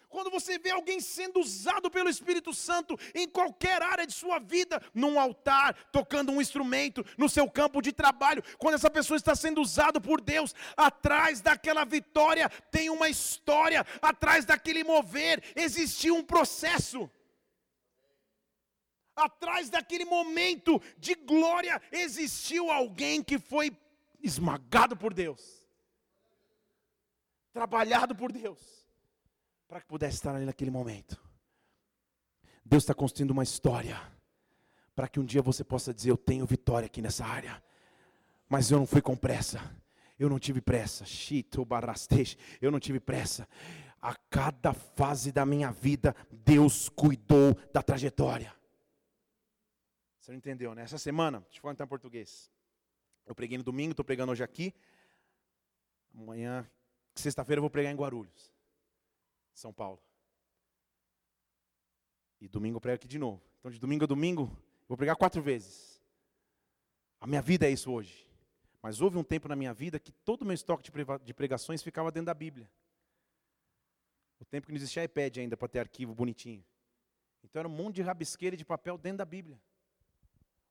Quando você vê alguém sendo usado pelo Espírito Santo em qualquer área de sua vida, num altar, tocando um instrumento, no seu campo de trabalho, quando essa pessoa está sendo usada por Deus, atrás daquela vitória tem uma história, atrás daquele mover existiu um processo. Atrás daquele momento de glória existiu alguém que foi esmagado por Deus, trabalhado por Deus, para que pudesse estar ali naquele momento. Deus está construindo uma história, para que um dia você possa dizer, eu tenho vitória aqui nessa área, mas eu não fui com pressa, eu não tive pressa, eu não tive pressa. A cada fase da minha vida, Deus cuidou da trajetória. Você não entendeu, né? Essa semana, deixa eu falar então em português, eu preguei no domingo, estou pregando hoje aqui, amanhã, sexta-feira eu vou pregar em Guarulhos, São Paulo. E domingo eu prego aqui de novo. Então de domingo a domingo, eu vou pregar 4 vezes. A minha vida é isso hoje. Mas houve um tempo na minha vida que todo o meu estoque de pregações ficava dentro da Bíblia. O tempo que não existia iPad ainda para ter arquivo bonitinho. Então era um monte de rabisqueira de papel dentro da Bíblia.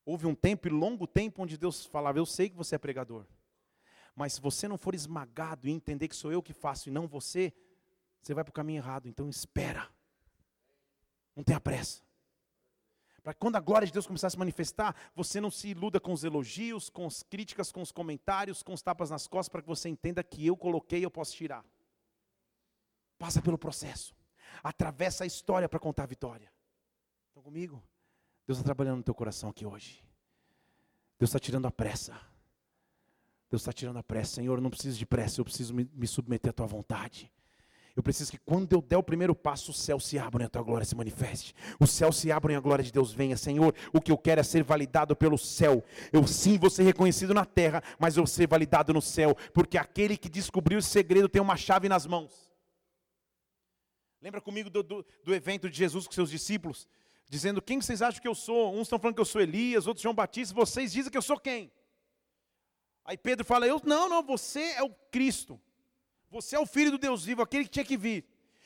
Houve um tempo e longo tempo onde Deus falava, eu sei que você é pregador. Mas se você não for esmagado e entender que sou eu que faço e não você, você vai para o caminho errado, então espera. Não tenha pressa. Para que quando a glória de Deus começar a se manifestar, você não se iluda com os elogios, com as críticas, com os comentários, com os tapas nas costas, para que você entenda que eu coloquei e eu posso tirar. Passa pelo processo. Atravessa a história para contar a vitória. Estão comigo? Deus está trabalhando no teu coração aqui hoje. Deus está tirando a pressa. Deus está tirando a pressa. Senhor, eu não preciso de pressa, eu preciso me submeter à tua vontade. Eu preciso que quando eu der o primeiro passo, o céu se abra e a tua glória se manifeste. O céu se abra e a glória de Deus venha. Senhor, o que eu quero é ser validado pelo céu. Eu sim vou ser reconhecido na terra, mas eu vou ser validado no céu. Porque aquele que descobriu esse segredo tem uma chave nas mãos. Lembra comigo do evento de Jesus com seus discípulos? Dizendo, quem vocês acham que eu sou? Uns estão falando que eu sou Elias, outros João Batista. Vocês dizem que eu sou quem? Aí Pedro fala, não, você é o Cristo. Você é o Filho do Deus vivo, aquele que tinha que vir.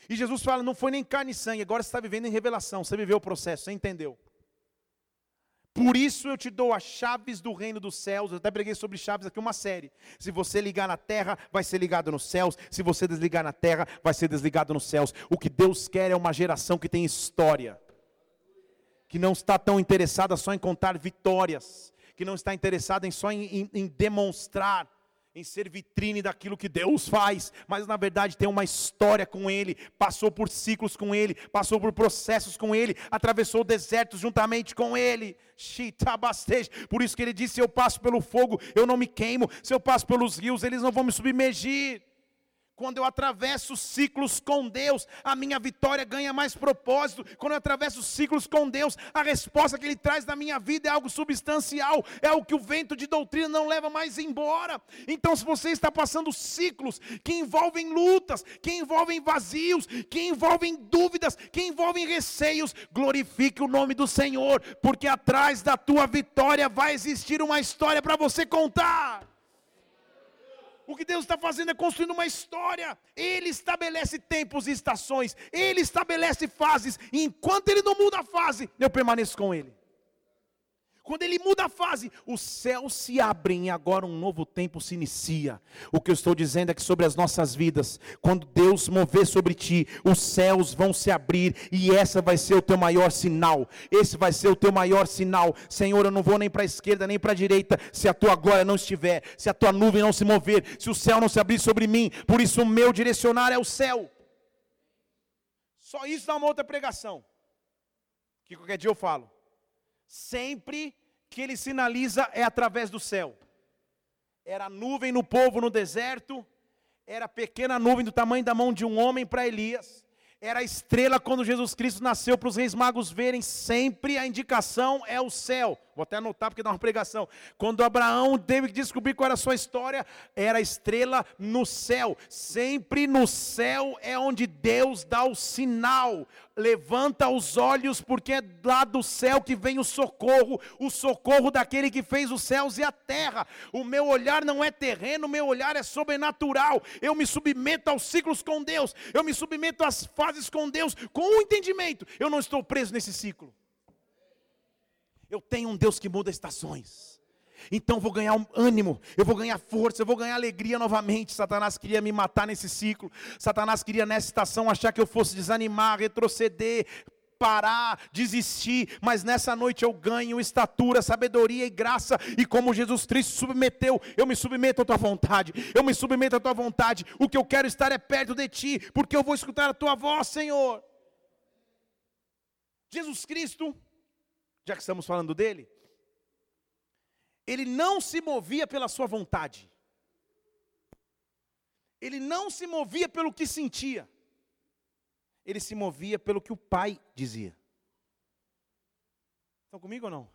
E Jesus fala, não foi nem carne e sangue, agora você está vivendo em revelação, você viveu o processo, você entendeu. Por isso eu te dou as chaves do reino dos céus. Eu até preguei sobre chaves aqui, uma série. Se você ligar na terra, vai ser ligado nos céus. Se você desligar na terra, vai ser desligado nos céus. O que Deus quer é uma geração que tem história. Que não está tão interessada só em contar vitórias. Que não está interessada só em demonstrar, em ser vitrine daquilo que Deus faz, mas na verdade tem uma história com Ele, passou por ciclos com Ele, passou por processos com Ele, atravessou desertos juntamente com Ele, por isso que Ele disse, se eu passo pelo fogo, eu não me queimo, se eu passo pelos rios, eles não vão me submergir. Quando eu atravesso ciclos com Deus, a minha vitória ganha mais propósito. Quando eu atravesso ciclos com Deus, a resposta que Ele traz na minha vida é algo substancial. É o que o vento de doutrina não leva mais embora. Então se você está passando ciclos que envolvem lutas, que envolvem vazios, que envolvem dúvidas, que envolvem receios, glorifique o nome do Senhor. Porque atrás da tua vitória vai existir uma história para você contar. O que Deus está fazendo é construindo uma história. Ele estabelece tempos e estações. Ele estabelece fases. E enquanto Ele não muda a fase, eu permaneço com Ele. Quando Ele muda a fase, os céus se abrem e agora um novo tempo se inicia. O que eu estou dizendo é que sobre as nossas vidas, quando Deus mover sobre ti, os céus vão se abrir e essa vai ser o teu maior sinal. Esse vai ser o teu maior sinal. Senhor, eu não vou nem para a esquerda nem para a direita, se a tua glória não estiver, se a tua nuvem não se mover, se o céu não se abrir sobre mim. Por isso o meu direcionar é o céu. Só isso dá uma outra pregação, que qualquer dia eu falo. Sempre que Ele sinaliza é através do céu. Era a nuvem no povo no deserto, era a pequena nuvem do tamanho da mão de um homem para Elias, era a estrela quando Jesus Cristo nasceu para os reis magos verem. Sempre a indicação é o céu. Vou até anotar porque dá uma pregação. Quando Abraão teve que descobrir qual era a sua história, era a estrela no céu. Sempre no céu é onde Deus dá o sinal. Levanta os olhos, porque é lá do céu que vem o socorro daquele que fez os céus e a terra. O meu olhar não é terreno, o meu olhar é sobrenatural. Eu me submeto aos ciclos com Deus, eu me submeto às fases com Deus, com o entendimento. Eu não estou preso nesse ciclo. Eu tenho um Deus que muda estações. Então vou ganhar um ânimo, eu vou ganhar força, eu vou ganhar alegria novamente. Satanás queria me matar nesse ciclo. Satanás queria nessa estação achar que eu fosse desanimar, retroceder, parar, desistir. Mas nessa noite eu ganho estatura, sabedoria e graça. E como Jesus Cristo submeteu, eu me submeto à tua vontade. Eu me submeto à tua vontade. O que eu quero estar é perto de ti, porque eu vou escutar a tua voz, Senhor. Jesus Cristo, já que estamos falando dele, Ele não se movia pela sua vontade. Ele não se movia pelo que sentia. Ele se movia pelo que o Pai dizia. Estão comigo ou não?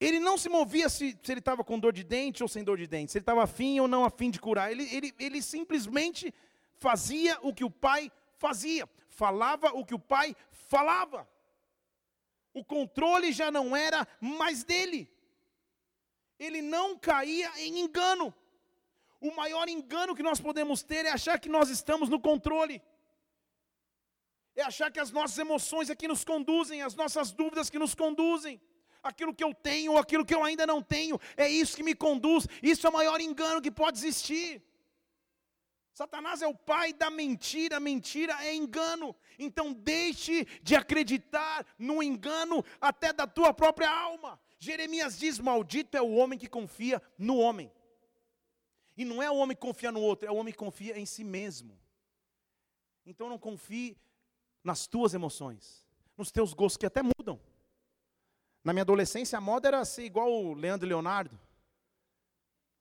Ele não se movia se ele estava com dor de dente ou sem dor de dente, se ele estava afim ou não afim de curar. Ele simplesmente fazia o que o Pai fazia. Falava o que o Pai falava. O controle já não era mais dele. Ele não caía em engano. O maior engano que nós podemos ter é achar que nós estamos no controle. É achar que as nossas emoções é que nos conduzem, as nossas dúvidas que nos conduzem. Aquilo que eu tenho, aquilo que eu ainda não tenho, é isso que me conduz. Isso é o maior engano que pode existir. Satanás é o pai da mentira, mentira é engano. Então deixe de acreditar no engano até da tua própria alma. Jeremias diz, maldito é o homem que confia no homem. E não é o homem que confia no outro, é o homem que confia em si mesmo. Então não confie nas tuas emoções, nos teus gostos que até mudam. Na minha adolescência a moda era ser igual o Leandro e Leonardo.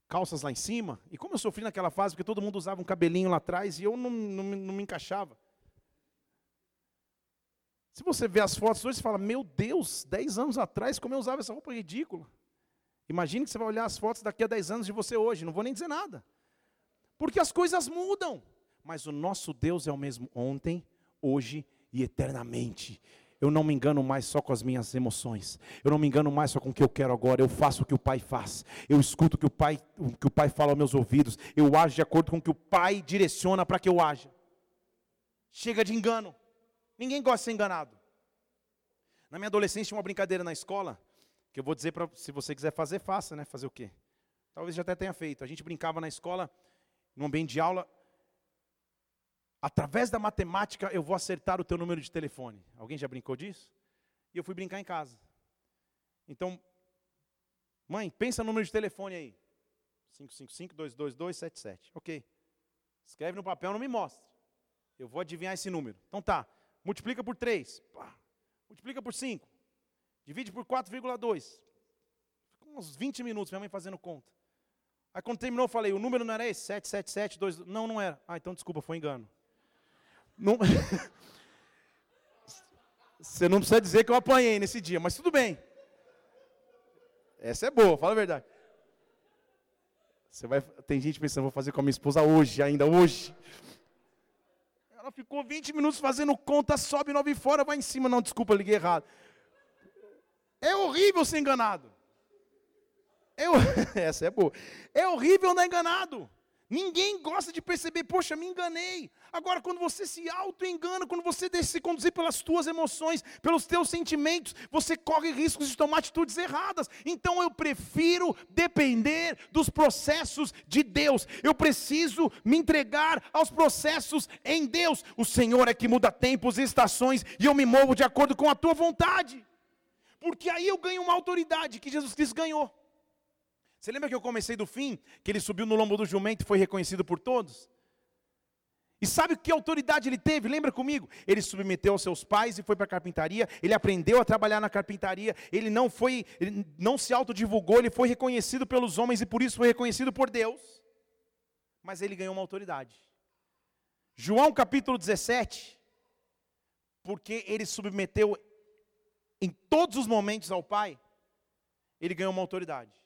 Calças lá em cima, e como eu sofri naquela fase, porque todo mundo usava um cabelinho lá atrás, e eu não me encaixava. Se você vê as fotos hoje, você fala, meu Deus, 10 anos atrás, como eu usava essa roupa ridícula. Imagine que você vai olhar as fotos daqui a 10 anos de você hoje, não vou nem dizer nada. Porque as coisas mudam, mas o nosso Deus é o mesmo ontem, hoje e eternamente. Eu não me engano mais só com as minhas emoções. Eu não me engano mais só com o que eu quero agora. Eu faço o que o Pai faz. Eu escuto o que o Pai fala aos meus ouvidos. Eu ajo de acordo com o que o Pai direciona para que eu aja. Chega de engano. Ninguém gosta de ser enganado. Na minha adolescência tinha uma brincadeira na escola, que eu vou dizer, se você quiser fazer, faça, né? Fazer o quê? Talvez já até tenha feito. A gente brincava na escola, num ambiente de aula, através da matemática, eu vou acertar o teu número de telefone. Alguém já brincou disso? E eu fui brincar em casa. Então, mãe, pensa no número de telefone aí. 555-222-77. Ok. Escreve no papel, não me mostra. Eu vou adivinhar esse número. Então tá, multiplica por 3. Pá. Multiplica por 5. Divide por 4,2. Ficou uns 20 minutos, minha mãe fazendo conta. Aí quando terminou, eu falei, o número não era esse? 7772. Não era. Ah, então desculpa, foi engano. Não... Você não precisa dizer que eu apanhei nesse dia, mas tudo bem. Essa é boa, fala a verdade. Você vai... Tem gente pensando, vou fazer com a minha esposa hoje, ainda hoje. Ela ficou 20 minutos fazendo conta, sobe 9 fora, vai em cima. Não, desculpa, liguei errado. É horrível ser enganado. Essa é boa. É horrível andar enganado. Ninguém gosta de perceber, poxa, me enganei. Agora, quando você se auto-engana, quando você deixa se conduzir pelas tuas emoções, pelos teus sentimentos, você corre riscos de tomar atitudes erradas. Então, eu prefiro depender dos processos de Deus. Eu preciso me entregar aos processos em Deus. O Senhor é que muda tempos e estações, e eu me movo de acordo com a tua vontade. Porque aí eu ganho uma autoridade que Jesus Cristo ganhou. Você lembra que eu comecei do fim? Que ele subiu no lombo do jumento e foi reconhecido por todos? E sabe que autoridade ele teve? Lembra comigo? Ele submeteu aos seus pais e foi para a carpintaria. Ele aprendeu a trabalhar na carpintaria. Ele não se autodivulgou. Ele foi reconhecido pelos homens e por isso foi reconhecido por Deus. Mas ele ganhou uma autoridade. João capítulo 17. Porque ele submeteu em todos os momentos ao Pai, ele ganhou uma autoridade.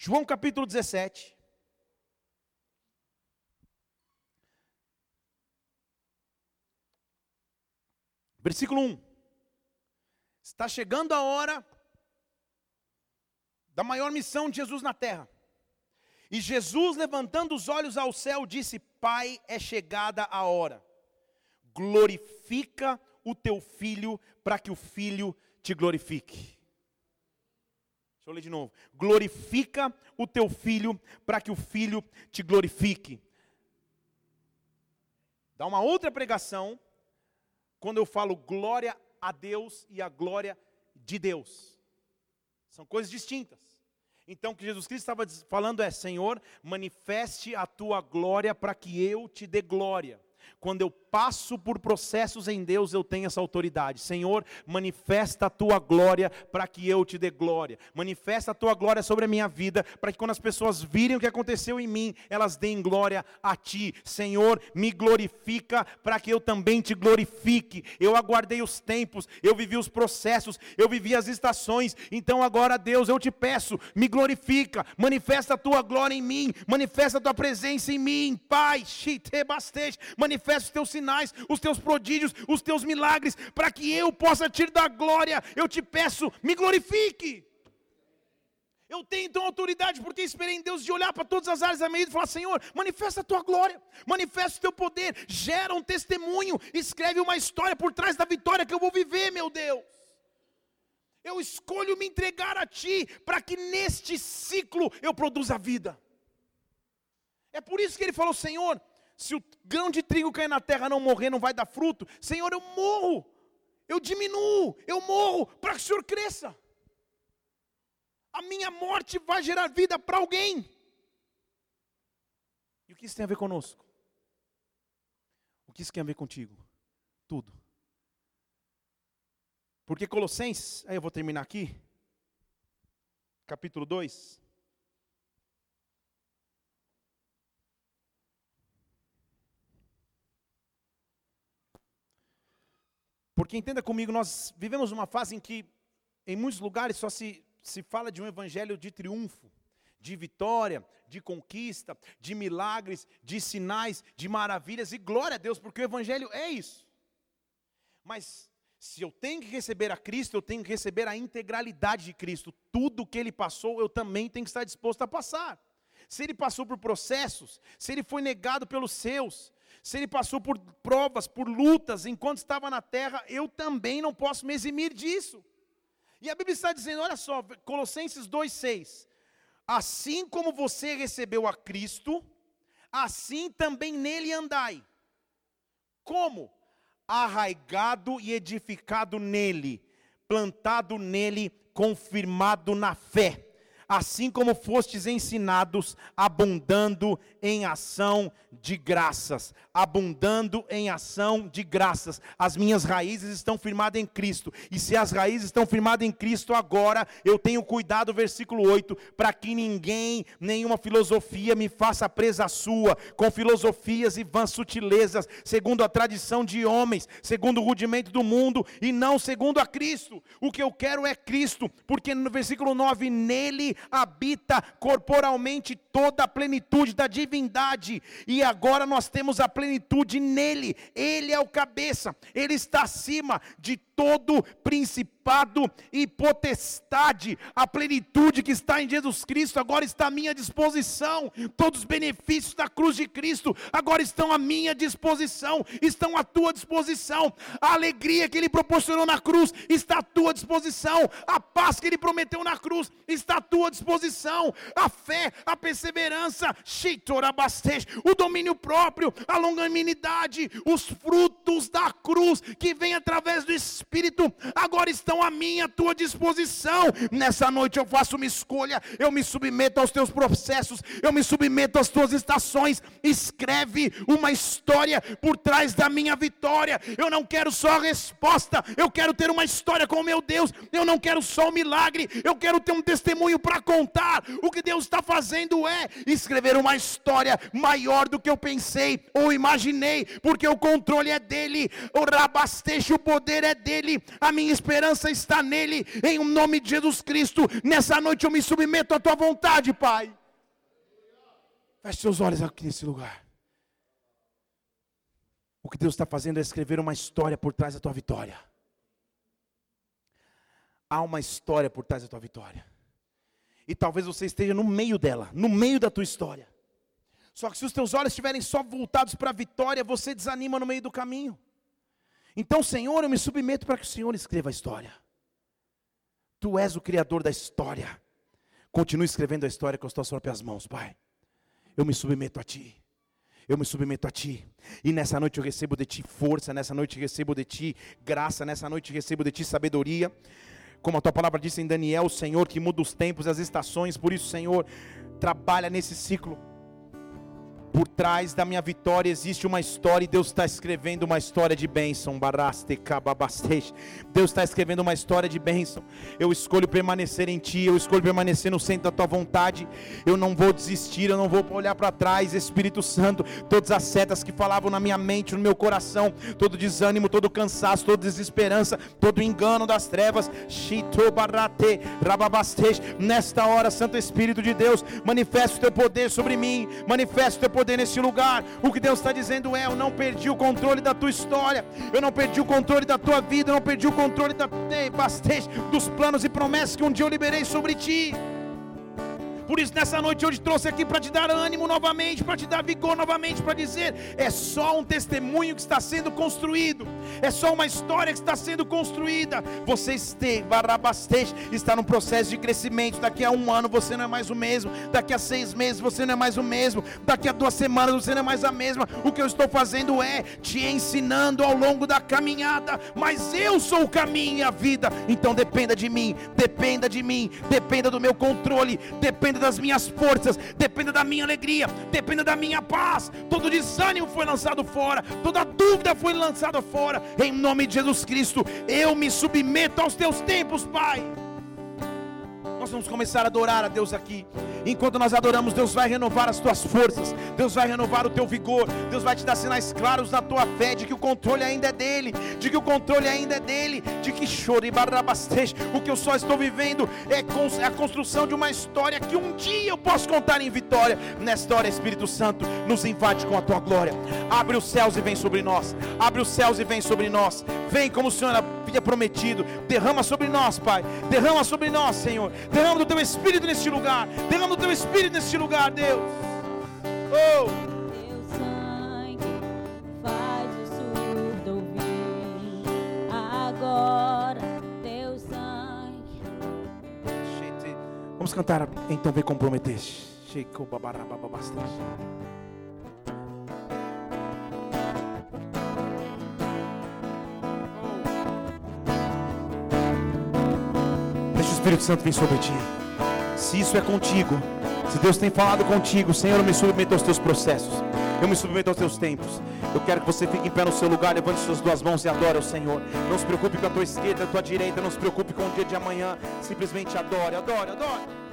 João capítulo 17. Versículo 1. Está chegando a hora da maior missão de Jesus na terra. E Jesus, levantando os olhos ao céu, disse: Pai, é chegada a hora. Glorifica o teu filho, para que o filho te glorifique. Deixa eu ler de novo. Glorifica o teu filho, para que o filho te glorifique. Dá uma outra pregação, quando eu falo glória a Deus e a glória de Deus. São coisas distintas. Então o que Jesus Cristo estava falando é: Senhor, manifeste a tua glória para que eu te dê glória. Quando eu passo por processos em Deus, eu tenho essa autoridade. Senhor, manifesta a tua glória para que eu te dê glória. Manifesta a tua glória sobre a minha vida, para que quando as pessoas virem o que aconteceu em mim, elas deem glória a ti. Senhor, me glorifica para que eu também te glorifique. Eu aguardei os tempos, eu vivi os processos, eu vivi as estações. Então agora, Deus, eu te peço, me glorifica, manifesta a tua glória em mim, manifesta a tua presença em mim. Pai, manifesta os teus sinais, os teus prodígios, os teus milagres, para que eu possa te dar glória. Eu te peço, me glorifique. Eu tenho então autoridade, porque esperei em Deus, de olhar para todas as áreas da minha vida e falar: Senhor, manifesta a tua glória, manifesta o teu poder, gera um testemunho, escreve uma história por trás da vitória que eu vou viver, meu Deus. Eu escolho me entregar a ti, para que neste ciclo eu produza vida. É por isso que ele falou: Senhor, se o grão de trigo cair na terra, não morrer, não vai dar fruto. Senhor, eu morro, eu diminuo, eu morro para que o Senhor cresça. A minha morte vai gerar vida para alguém. E o que isso tem a ver conosco? O que isso tem a ver contigo? Tudo. Porque Colossenses, aí eu vou terminar aqui, capítulo 2. Porque entenda comigo, nós vivemos uma fase em que em muitos lugares só se fala de um evangelho de triunfo, de vitória, de conquista, de milagres, de sinais, de maravilhas, e glória a Deus, porque o evangelho é isso. Mas se eu tenho que receber a Cristo, eu tenho que receber a integralidade de Cristo. Tudo que Ele passou, eu também tenho que estar disposto a passar. Se Ele passou por processos, se Ele foi negado pelos seus, se Ele passou por provas, por lutas, enquanto estava na terra, eu também não posso me eximir disso. E a Bíblia está dizendo, olha só, Colossenses 2,6. Assim como você recebeu a Cristo, assim também nele andai. Como? Arraigado e edificado nele, plantado nele, confirmado na fé. Assim como fostes ensinados, abundando em ação de graças, abundando em ação de graças. As minhas raízes estão firmadas em Cristo, e se as raízes estão firmadas em Cristo agora, eu tenho cuidado, versículo 8, para que ninguém, nenhuma filosofia me faça presa sua, com filosofias e vãs sutilezas, segundo a tradição de homens, segundo o rudimento do mundo, e não segundo a Cristo. O que eu quero é Cristo, porque no versículo 9, nele habita corporalmente toda a plenitude da divindade, e agora nós temos a plenitude nele. Ele é o cabeça, ele está acima de todo principado e potestade. A plenitude que está em Jesus Cristo agora está à minha disposição. Todos os benefícios da cruz de Cristo agora estão à minha disposição, estão à tua disposição. A alegria que Ele proporcionou na cruz está à tua disposição. A paz que Ele prometeu na cruz está à tua disposição. A fé, a perseverança, o domínio próprio, a longanimidade, os frutos da cruz que vem através do Espírito, agora estão à minha, à tua disposição. Nessa noite eu faço uma escolha, eu me submeto aos teus processos, eu me submeto às tuas estações. Escreve uma história por trás da minha vitória. Eu não quero só a resposta, eu quero ter uma história com o meu Deus. Eu não quero só um milagre, eu quero ter um testemunho para contar. O que Deus está fazendo é escrever uma história maior do que eu pensei ou imaginei, porque o controle é dele, o rabastejo, o poder é dele, a minha esperança está nele, em nome de Jesus Cristo. Nessa noite eu me submeto à tua vontade, Pai. Feche seus olhos aqui nesse lugar. O que Deus está fazendo é escrever uma história por trás da tua vitória. Há uma história por trás da tua vitória, e talvez você esteja no meio dela, no meio da tua história. Só que se os teus olhos estiverem só voltados para a vitória, você desanima no meio do caminho. Então, Senhor, eu me submeto para que o Senhor escreva a história. Tu és o Criador da história. Continua escrevendo a história com as tuas próprias mãos, Pai. Eu me submeto a Ti. Eu me submeto a Ti, e nessa noite eu recebo de Ti força, nessa noite eu recebo de Ti graça, nessa noite eu recebo de Ti sabedoria. Como a Tua palavra disse em Daniel, Senhor, que muda os tempos, as estações. Por isso, Senhor, trabalha nesse ciclo. Por trás da minha vitória existe uma história, e Deus está escrevendo uma história de bênção. Deus está escrevendo uma história de bênção. Eu escolho permanecer em Ti, eu escolho permanecer no centro da Tua vontade. Eu não vou desistir, eu não vou olhar para trás. Espírito Santo, todas as setas que falavam na minha mente, no meu coração, todo desânimo, todo cansaço, toda desesperança, todo engano das trevas, nesta hora, Santo Espírito de Deus, manifesta o Teu poder sobre mim, manifesta o Teu poder nesse lugar. O que Deus está dizendo é: eu não perdi o controle da tua história, eu não perdi o controle da tua vida, eu não perdi o controle dos planos e promessas que um dia eu liberei sobre ti. Por isso, nessa noite eu te trouxe aqui para te dar ânimo novamente, para te dar vigor novamente, para dizer: é só um testemunho que está sendo construído, é só uma história que está sendo construída. Você está num processo de crescimento. Daqui a 1 ano você não é mais o mesmo, daqui a 6 meses você não é mais o mesmo, daqui a 2 semanas você não é mais a mesma. O que eu estou fazendo é te ensinando ao longo da caminhada, mas eu sou o caminho e a vida. Então dependa de mim, dependa de mim, dependa do meu controle, dependa das minhas forças, dependa da minha alegria, dependa da minha paz. Todo desânimo foi lançado fora, toda dúvida foi lançada fora, em nome de Jesus Cristo. Eu me submeto aos teus tempos, Pai. Nós vamos começar a adorar a Deus aqui. Enquanto nós adoramos, Deus vai renovar as tuas forças, Deus vai renovar o teu vigor, Deus vai te dar sinais claros na tua fé, de que o controle ainda é dele, de que o controle ainda é dele, de que o que eu só estou vivendo é a construção de uma história que um dia eu posso contar em vitória. Nesta hora, Espírito Santo, nos invade com a tua glória. Abre os céus e vem sobre nós, abre os céus e vem sobre nós. Vem como o Senhor havia prometido. Derrama sobre nós, Pai, derrama sobre nós, Senhor. Derrama do teu Espírito neste lugar, derrama do teu Espírito neste lugar, Deus. Oh! Teu sangue faz o surdo ouvir agora, teu sangue. Vamos cantar então, vem comprometer. Chegou babarababa bastante. Deixa o Espírito Santo vir sobre ti. Se isso é contigo, se Deus tem falado contigo, Senhor, eu me submeto aos teus processos, eu me submeto aos teus tempos. Eu quero que você fique em pé no seu lugar, levante suas 2 mãos e adore ao Senhor. Não se preocupe com a tua esquerda, a tua direita, não se preocupe com o dia de amanhã, simplesmente adore, adore, adore.